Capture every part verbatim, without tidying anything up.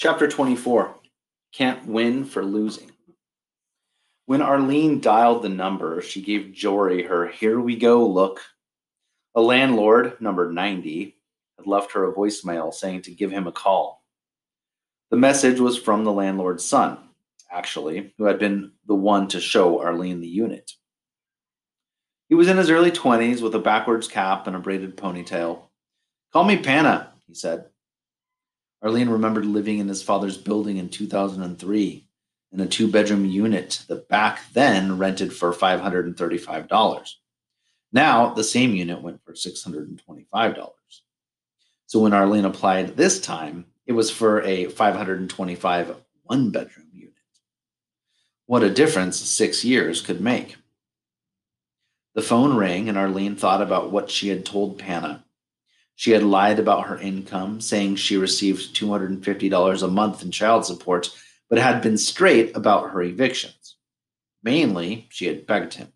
Chapter twenty-four, Can't Win for Losing. When Arlene dialed the number, she gave Jory her here we go look. A landlord, number ninety, had left her a voicemail saying to give him a call. The message was from the landlord's son, actually, who had been the one to show Arlene the unit. He was in his early twenties with a backwards cap and a braided ponytail. Call me Panna, he said. Arlene remembered living in his father's building in two thousand three in a two-bedroom unit that back then rented for five hundred thirty-five dollars. Now, the same unit went for six hundred twenty-five dollars. So when Arlene applied this time, it was for a five hundred twenty-five dollars one-bedroom unit. What a difference six years could make. The phone rang, and Arlene thought about what she had told Panna. She had lied about her income, saying she received two hundred fifty dollars a month in child support, but had been straight about her evictions. Mainly, she had begged him.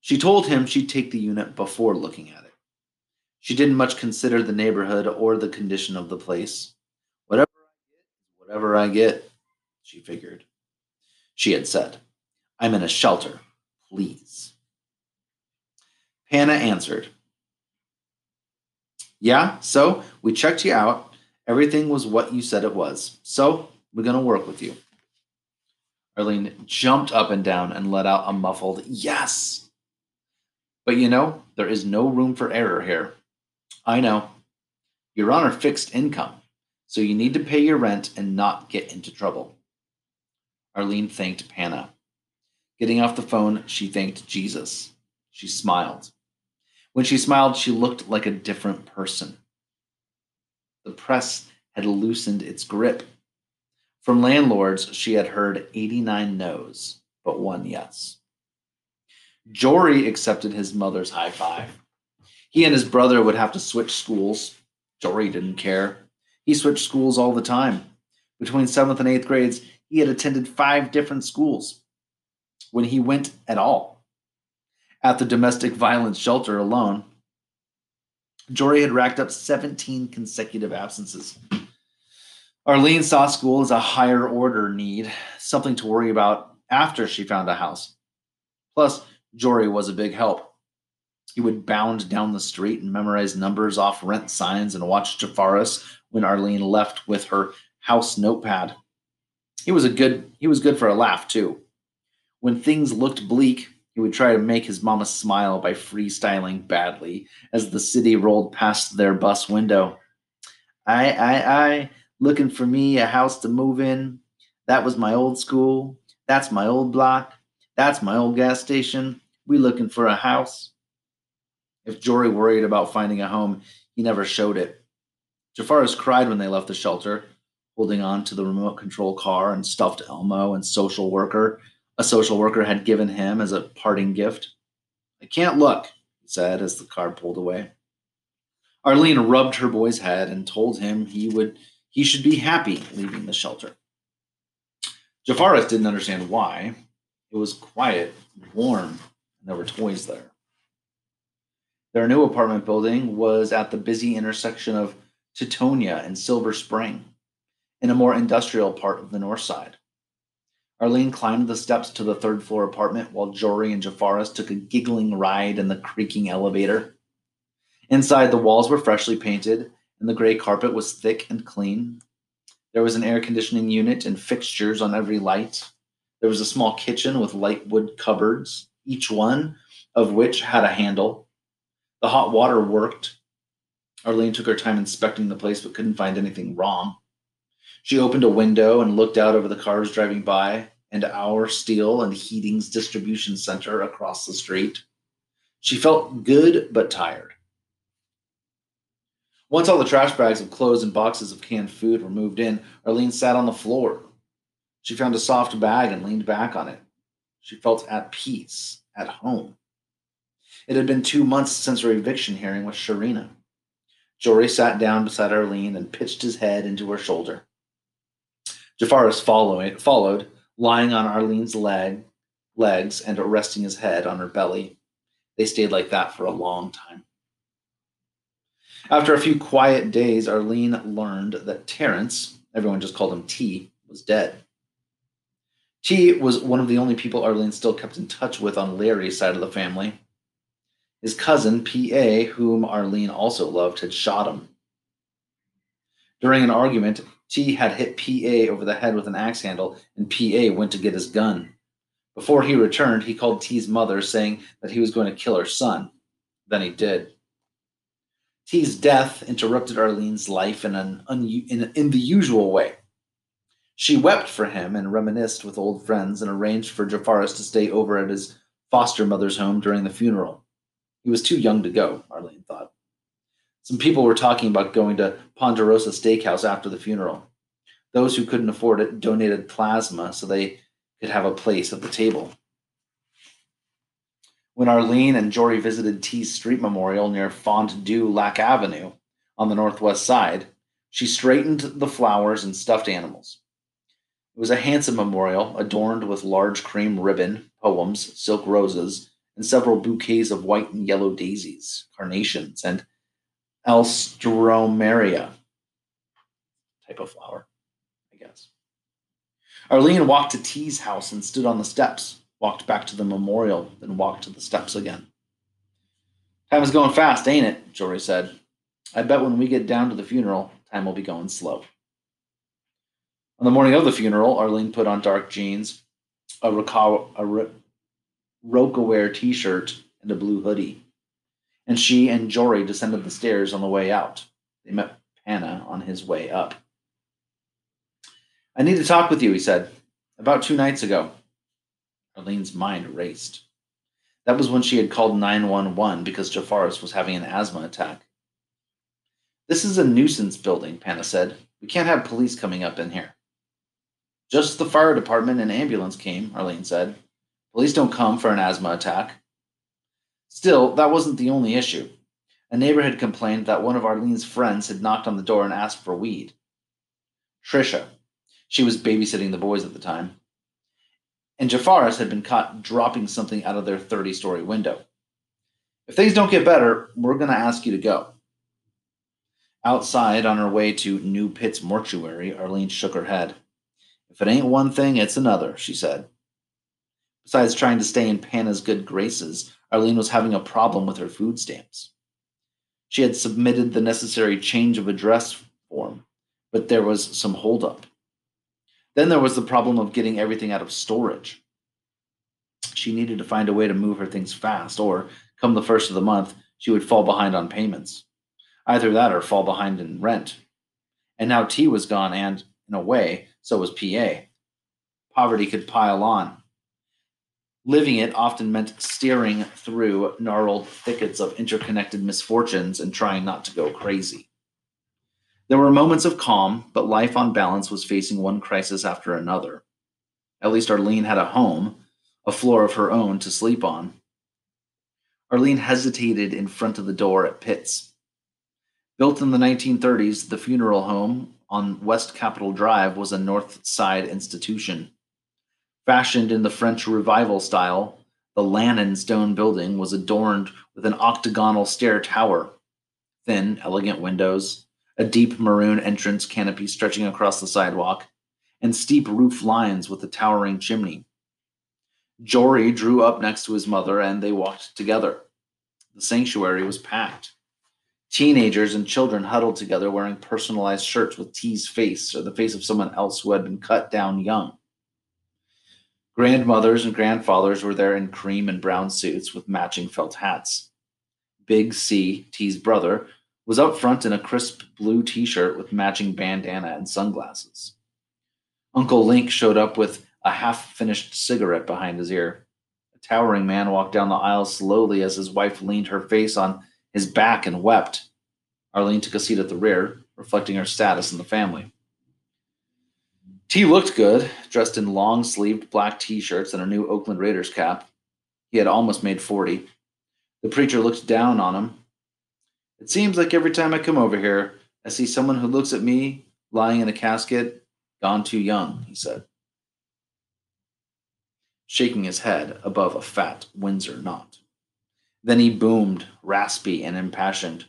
She told him she'd take the unit before looking at it. She didn't much consider the neighborhood or the condition of the place. Whatever I get, whatever I get, she figured. She had said, I'm in a shelter, please. Panna answered. Yeah, so we checked you out. Everything was what you said it was. So we're going to work with you. Arlene jumped up and down and let out a muffled yes. But you know, there is no room for error here. I know. You're on a fixed income, so you need to pay your rent and not get into trouble. Arlene thanked Panna. Getting off the phone, she thanked Jesus. She smiled. When she smiled, she looked like a different person. The press had loosened its grip. From landlords, she had heard eighty-nine no's, but one yes. Jory accepted his mother's high five. He and his brother would have to switch schools. Jory didn't care. He switched schools all the time. Between seventh and eighth grades, he had attended five different schools when he went at all. At the domestic violence shelter alone, Jory had racked up seventeen consecutive absences. Arlene saw school as a higher order need, something to worry about after she found a house. Plus, Jory was a big help. He would bound down the street and memorize numbers off rent signs and watch Jafaris when Arlene left with her house notepad. He was a good, he was good for a laugh, too. When things looked bleak, he would try to make his mama smile by freestyling badly as the city rolled past their bus window. I, I, I, looking for me a house to move in. That was my old school. That's my old block. That's my old gas station. We looking for a house. If Jory worried about finding a home, he never showed it. Jafaris cried when they left the shelter, holding on to the remote control car and stuffed Elmo and social worker. A social worker had given him as a parting gift. I can't look, he said as the car pulled away. Arlene rubbed her boy's head and told him he would, he should be happy leaving the shelter. Jafaris didn't understand why. It was quiet and warm, and there were toys there. Their new apartment building was at the busy intersection of Tetonia and Silver Spring, in a more industrial part of the north side. Arlene climbed the steps to the third-floor apartment while Jory and Jafaris took a giggling ride in the creaking elevator. Inside, the walls were freshly painted, and the gray carpet was thick and clean. There was an air conditioning unit and fixtures on every light. There was a small kitchen with light wood cupboards, each one of which had a handle. The hot water worked. Arlene took her time inspecting the place but couldn't find anything wrong. She opened a window and looked out over the cars driving by and our steel and heating's distribution center across the street. She felt good but tired. Once all the trash bags of clothes and boxes of canned food were moved in, Arlene sat on the floor. She found a soft bag and leaned back on it. She felt at peace, at home. It had been two months since her eviction hearing with Sharina. Jory sat down beside Arlene and pitched his head into her shoulder. Jafaris followed, followed, lying on Arlene's leg, legs and resting his head on her belly. They stayed like that for a long time. After a few quiet days, Arlene learned that Terrence, everyone just called him T, was dead. T was one of the only people Arlene still kept in touch with on Larry's side of the family. His cousin, P A, whom Arlene also loved, had shot him. During an argument, T had hit P A over the head with an axe handle, and P A went to get his gun. Before he returned, he called T's mother, saying that he was going to kill her son. Then he did. T's death interrupted Arlene's life in, an un in, in the usual way. She wept for him and reminisced with old friends and arranged for Jafaris to stay over at his foster mother's home during the funeral. He was too young to go, Arlene thought. Some people were talking about going to Ponderosa Steakhouse after the funeral. Those who couldn't afford it donated plasma so they could have a place at the table. When Arlene and Jory visited T's street memorial near Fond du Lac Avenue on the northwest side, she straightened the flowers and stuffed animals. It was a handsome memorial adorned with large cream ribbon, poems, silk roses, and several bouquets of white and yellow daisies, carnations, and Elstromeria, type of flower, I guess. Arlene walked to T's house and stood on the steps, walked back to the memorial, then walked to the steps again. Time is going fast, ain't it? Jory said. I bet when we get down to the funeral, time will be going slow. On the morning of the funeral, Arlene put on dark jeans, a Roca wear t-shirt, and a blue hoodie. And she and Jory descended the stairs on the way out. They met Panna on his way up. I need to talk with you, he said, about two nights ago. Arlene's mind raced. That was when she had called nine one one because Jafaris was having an asthma attack. This is a nuisance building, Panna said. We can't have police coming up in here. Just the fire department and ambulance came, Arlene said. Police don't come for an asthma attack. Still, that wasn't the only issue. A neighbor had complained that one of Arlene's friends had knocked on the door and asked for weed. Trisha. She was babysitting the boys at the time. And Jafaris had been caught dropping something out of their thirty-story window. If things don't get better, we're going to ask you to go. Outside, on her way to New Pits Mortuary, Arlene shook her head. If it ain't one thing, it's another, she said. Besides trying to stay in Panna's good graces, Arlene was having a problem with her food stamps. She had submitted the necessary change of address form, but there was some holdup. Then there was the problem of getting everything out of storage. She needed to find a way to move her things fast, or, come the first of the month, she would fall behind on payments. Either that or fall behind in rent. And now T was gone and, in a way, so was P A. Poverty could pile on. Living it often meant steering through gnarled thickets of interconnected misfortunes and trying not to go crazy. There were moments of calm, but life on balance was facing one crisis after another. At least Arlene had a home, a floor of her own to sleep on. Arlene hesitated in front of the door at Pitts. Built in the nineteen thirties, the funeral home on West Capitol Drive was a North Side institution. Fashioned in the French Revival style, the Lannon stone building was adorned with an octagonal stair tower, thin, elegant windows, a deep maroon entrance canopy stretching across the sidewalk, and steep roof lines with a towering chimney. Jory drew up next to his mother, and they walked together. The sanctuary was packed. Teenagers and children huddled together wearing personalized shirts with T's face or the face of someone else who had been cut down young. Grandmothers and grandfathers were there in cream and brown suits with matching felt hats. Big C, T's brother, was up front in a crisp blue t-shirt with matching bandana and sunglasses. Uncle Link showed up with a half-finished cigarette behind his ear. A towering man walked down the aisle slowly as his wife leaned her face on his back and wept. Arlene took a seat at the rear, reflecting her status in the family. T looked good, dressed in long-sleeved black t-shirts and a new Oakland Raiders cap. He had almost made forty. The preacher looked down on him. It seems like every time I come over here, I see someone who looks at me, lying in a casket, gone too young, he said, shaking his head above a fat Windsor knot. Then he boomed, raspy and impassioned.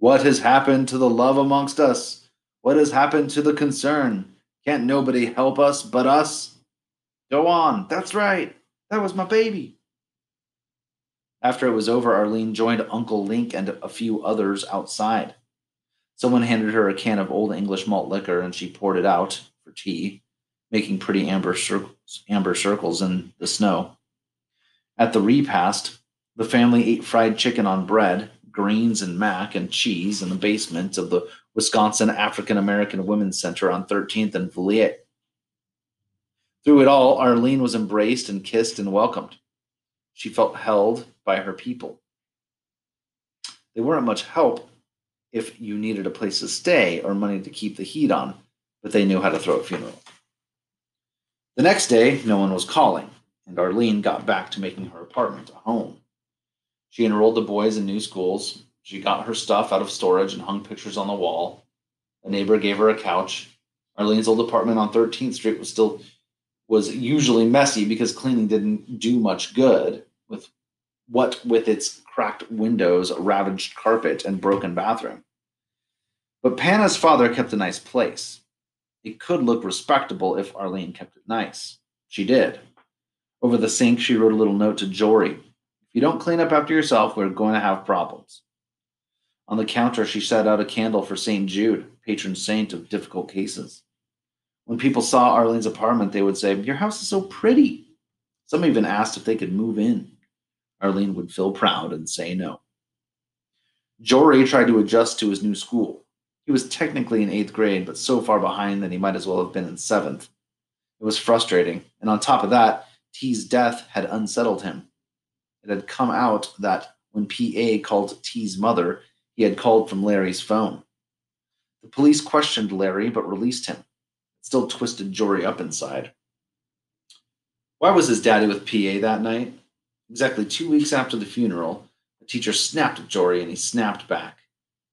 What has happened to the love amongst us? What has happened to the concern? Can't nobody help us but us? Go on. That's right. That was my baby. After it was over, Arlene joined Uncle Link and a few others outside. Someone handed her a can of old English malt liquor, and she poured it out for tea, making pretty amber circles, amber circles in the snow. At the repast, the family ate fried chicken on bread, greens and mac and cheese in the basement of the Wisconsin African-American Women's Center on thirteenth and Villiers. Through it all, Arlene was embraced and kissed and welcomed. She felt held by her people. They weren't much help if you needed a place to stay or money to keep the heat on, but they knew how to throw a funeral. The next day, no one was calling, and Arlene got back to making her apartment a home. She enrolled the boys in new schools. She got her stuff out of storage and hung pictures on the wall. A neighbor gave her a couch. Arlene's old apartment on thirteenth Street was still was usually messy because cleaning didn't do much good, with what with its cracked windows, ravaged carpet, and broken bathroom. But Panna's father kept a nice place. It could look respectable if Arlene kept it nice. She did. Over the sink, she wrote a little note to Jory. If you don't clean up after yourself, we're going to have problems. On the counter, she set out a candle for Saint Jude, patron saint of difficult cases. When people saw Arlene's apartment, they would say, your house is so pretty. Some even asked if they could move in. Arlene would feel proud and say no. Jory tried to adjust to his new school. He was technically in eighth grade, but so far behind that he might as well have been in seventh. It was frustrating, and on top of that, T's death had unsettled him. It had come out that when P A called T's mother, he had called from Larry's phone. The police questioned Larry, but released him. It still twisted Jory up inside. Why was his daddy with P A that night? Exactly two weeks after the funeral, the teacher snapped at Jory, and he snapped back.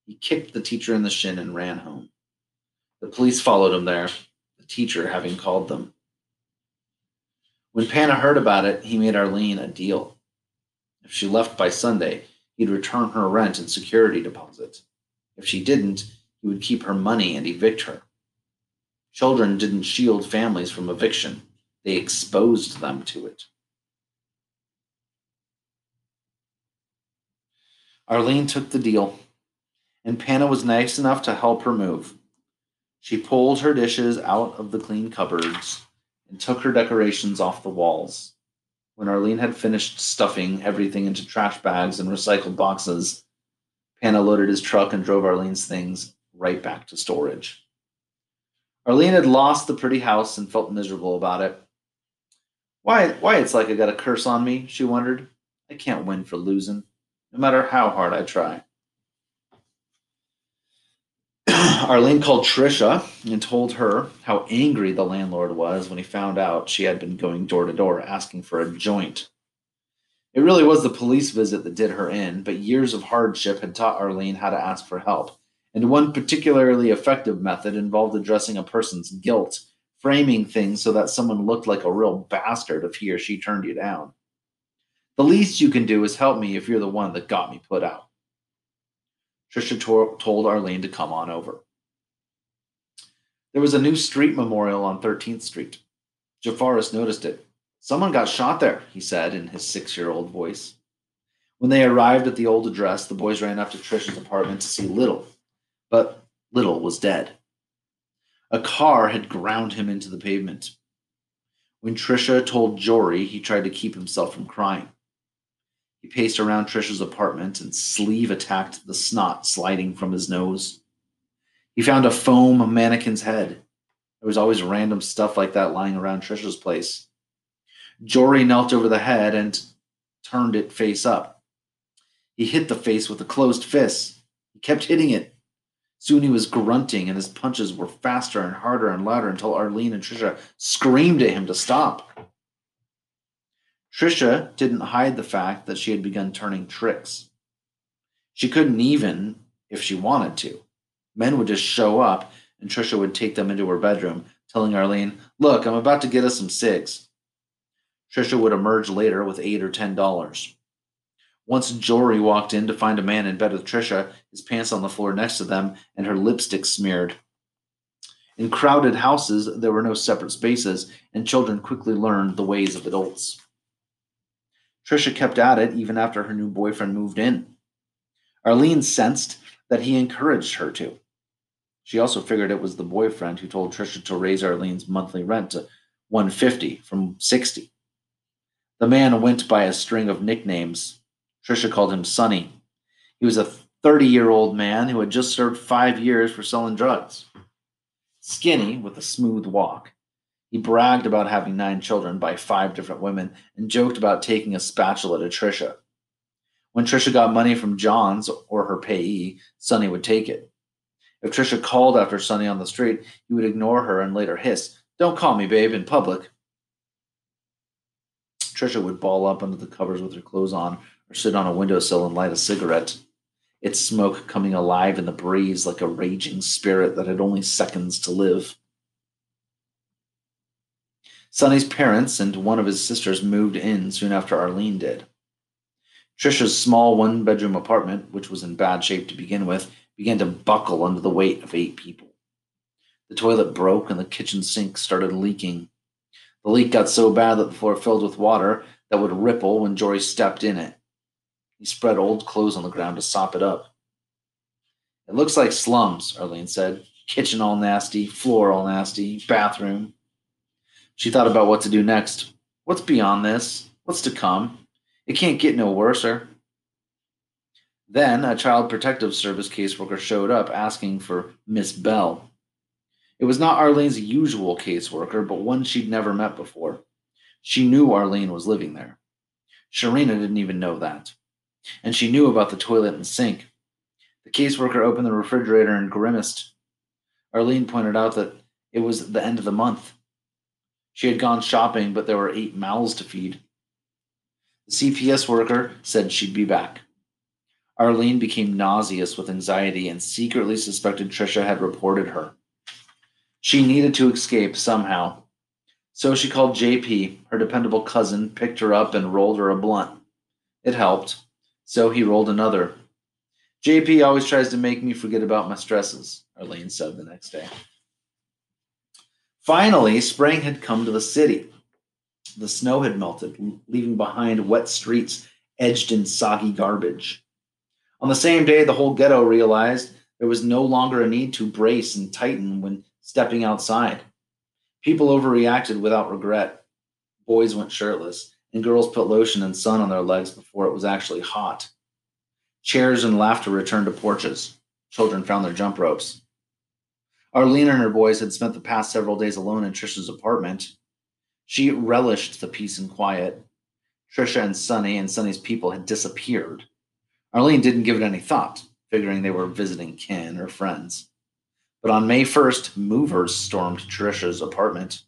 He kicked the teacher in the shin and ran home. The police followed him there, the teacher having called them. When Panna heard about it, he made Arlene a deal. If she left by Sunday, he'd return her rent and security deposit. If she didn't, he would keep her money and evict her. Children didn't shield families from eviction. They exposed them to it. Arlene took the deal, and Panna was nice enough to help her move. She pulled her dishes out of the clean cupboards and took her decorations off the walls. When Arlene had finished stuffing everything into trash bags and recycled boxes, Panna loaded his truck and drove Arlene's things right back to storage. Arlene had lost the pretty house and felt miserable about it. Why, why it's like I got a curse on me, she wondered. I can't win for losing, no matter how hard I try. Arlene called Trisha and told her how angry the landlord was when he found out she had been going door to door asking for a joint. It really was the police visit that did her in, but years of hardship had taught Arlene how to ask for help. And one particularly effective method involved addressing a person's guilt, framing things so that someone looked like a real bastard if he or she turned you down. The least you can do is help me if you're the one that got me put out. Trisha to- told Arlene to come on over. There was a new street memorial on thirteenth Street. Jafaris noticed it. Someone got shot there, he said in his six-year-old voice. When they arrived at the old address, the boys ran up to Trisha's apartment to see Little. But Little was dead. A car had ground him into the pavement. When Trisha told Jory, he tried to keep himself from crying. He paced around Trisha's apartment and sleeve attacked the snot sliding from his nose. He found a foam mannequin's head. There was always random stuff like that lying around Trisha's place. Jory knelt over the head and turned it face up. He hit the face with a closed fist. He kept hitting it. Soon he was grunting, and his punches were faster and harder and louder until Arlene and Trisha screamed at him to stop. Trisha didn't hide the fact that she had begun turning tricks. She couldn't even if she wanted to. Men would just show up, and Trisha would take them into her bedroom, telling Arlene, look, I'm about to get us some cigs. Trisha would emerge later with eight or ten dollars. Once Jory walked in to find a man in bed with Trisha, his pants on the floor next to them, and her lipstick smeared. In crowded houses, there were no separate spaces, and children quickly learned the ways of adults. Trisha kept at it even after her new boyfriend moved in. Arlene sensed that he encouraged her to. She also figured it was the boyfriend who told Trisha to raise Arlene's monthly rent to one hundred fifty dollars from sixty dollars. The man went by a string of nicknames. Trisha called him Sonny. He was a thirty-year-old man who had just served five years for selling drugs. Skinny, with a smooth walk, he bragged about having nine children by five different women and joked about taking a spatula to Trisha. When Trisha got money from John's or her payee, Sonny would take it. If Trisha called after Sonny on the street, he would ignore her and later hiss, "Don't call me, babe," in public. Trisha would ball up under the covers with her clothes on, or sit on a windowsill and light a cigarette, its smoke coming alive in the breeze like a raging spirit that had only seconds to live. Sonny's parents and one of his sisters moved in soon after Arlene did. Trisha's small one-bedroom apartment, which was in bad shape to begin with, began to buckle under the weight of eight people. The toilet broke and the kitchen sink started leaking. The leak got so bad that the floor filled with water that would ripple when Jory stepped in it. He spread old clothes on the ground to sop it up. "It looks like slums," Arlene said. "Kitchen all nasty, floor all nasty, bathroom." She thought about what to do next. What's beyond this? What's to come? It can't get no worser. Then a Child Protective Service caseworker showed up asking for Miss Bell. It was not Arlene's usual caseworker, but one she'd never met before. She knew Arlene was living there. Sharina didn't even know that. And she knew about the toilet and sink. The caseworker opened the refrigerator and grimaced. Arlene pointed out that it was the end of the month. She had gone shopping, but there were eight mouths to feed. The C P S worker said she'd be back. Arlene became nauseous with anxiety and secretly suspected Trisha had reported her. She needed to escape somehow. So she called J P, her dependable cousin, picked her up and rolled her a blunt. It helped. So he rolled another. "J P always tries to make me forget about my stresses," Arlene said the next day. Finally, spring had come to the city. The snow had melted, leaving behind wet streets edged in soggy garbage. On the same day, the whole ghetto realized there was no longer a need to brace and tighten when stepping outside. People overreacted without regret. Boys went shirtless, and girls put lotion and sun on their legs before it was actually hot. Chairs and laughter returned to porches. Children found their jump ropes. Arlene and her boys had spent the past several days alone in Trisha's apartment. She relished the peace and quiet. Trisha and Sonny and Sonny's people had disappeared. Arlene didn't give it any thought, figuring they were visiting kin or friends. But on May first, movers stormed Trisha's apartment.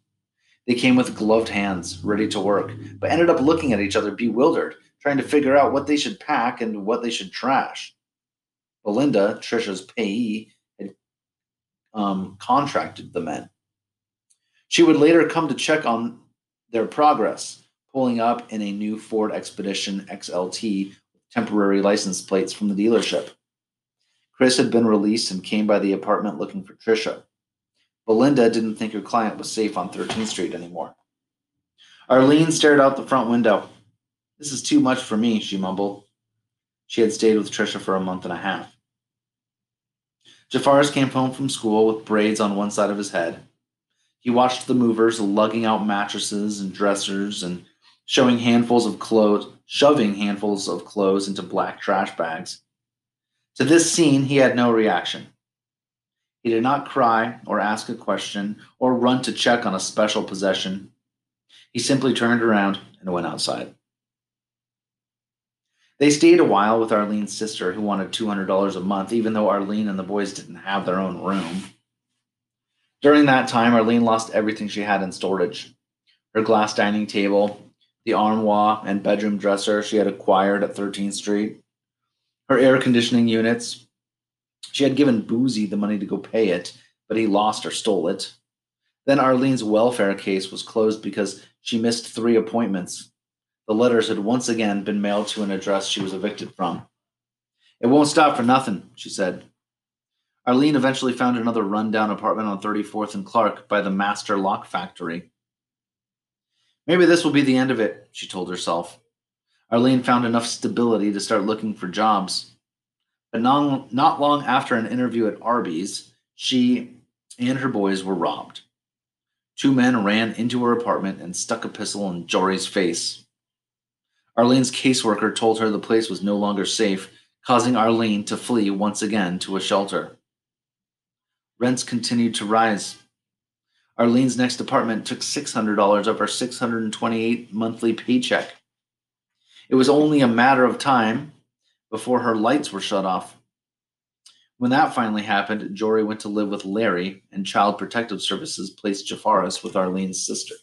They came with gloved hands, ready to work, but ended up looking at each other bewildered, trying to figure out what they should pack and what they should trash. Belinda, Trisha's payee, had um, contracted the men. She would later come to check on their progress, pulling up in a new Ford Expedition X L T with temporary license plates from the dealership. Chris had been released and came by the apartment looking for Trisha. Belinda didn't think her client was safe on thirteenth street anymore. Arlene stared out the front window. "This is too much for me," she mumbled. She had stayed with Trisha for a month and a half. Jafaris came home from school with braids on one side of his head. He watched the movers lugging out mattresses and dressers and shoving handfuls of clothes, shoving handfuls of clothes into black trash bags. To this scene, he had no reaction. He did not cry or ask a question or run to check on a special possession. He simply turned around and went outside. They stayed a while with Arlene's sister, who wanted two hundred dollars a month, even though Arlene and the boys didn't have their own room. During that time, Arlene lost everything she had in storage. Her glass dining table, the armoire and bedroom dresser she had acquired at thirteenth street, her air conditioning units. She had given Boozy the money to go pay it, but he lost or stole it. Then Arlene's welfare case was closed because she missed three appointments. The letters had once again been mailed to an address she was evicted from. "It won't stop for nothing," she said. Arlene eventually found another rundown apartment on thirty-fourth and Clark by the Master Lock Factory. Maybe this will be the end of it, she told herself. Arlene found enough stability to start looking for jobs. But not, not long after an interview at Arby's, she and her boys were robbed. Two men ran into her apartment and stuck a pistol in Jory's face. Arlene's caseworker told her the place was no longer safe, causing Arlene to flee once again to a shelter. Rents continued to rise. Arlene's next apartment took six hundred dollars of her six hundred twenty-eight dollars monthly paycheck. It was only a matter of time before her lights were shut off. When that finally happened, Jory went to live with Larry, and Child Protective Services placed Jafaris with Arlene's sister.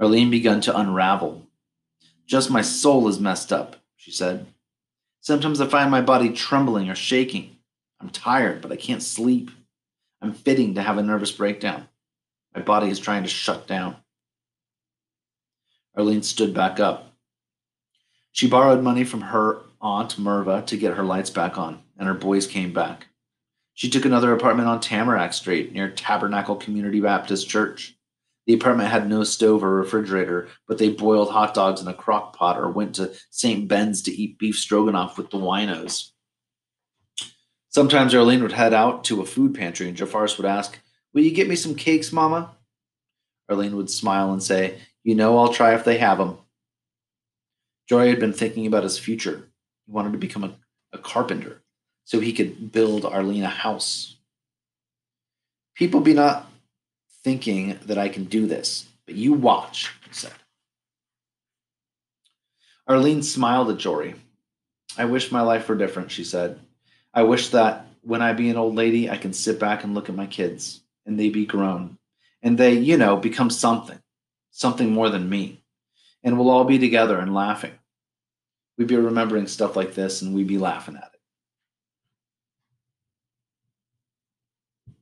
Arlene began to unravel. "Just my soul is messed up," she said. "Sometimes I find my body trembling or shaking. I'm tired, but I can't sleep. I'm fitting to have a nervous breakdown. My body is trying to shut down." Arlene stood back up. She borrowed money from her aunt, Merva, to get her lights back on, and her boys came back. She took another apartment on Tamarack Street near Tabernacle Community Baptist Church. The apartment had no stove or refrigerator, but they boiled hot dogs in a crock pot or went to Saint Ben's to eat beef stroganoff with the winos. Sometimes Arlene would head out to a food pantry and Jafaris would ask, "Will you get me some cakes, Mama?" Arlene would smile and say, "You know, I'll try if they have them." Jory had been thinking about his future. He wanted to become a, a carpenter so he could build Arlene a house. "People be not thinking that I can do this, but you watch," he said. Arlene smiled at Jory. "I wish my life were different," she said. "I wish that when I be an old lady, I can sit back and look at my kids, and they be grown, and they, you know, become something, something more than me, and we'll all be together and laughing. We'd be remembering stuff like this, and we'd be laughing at it."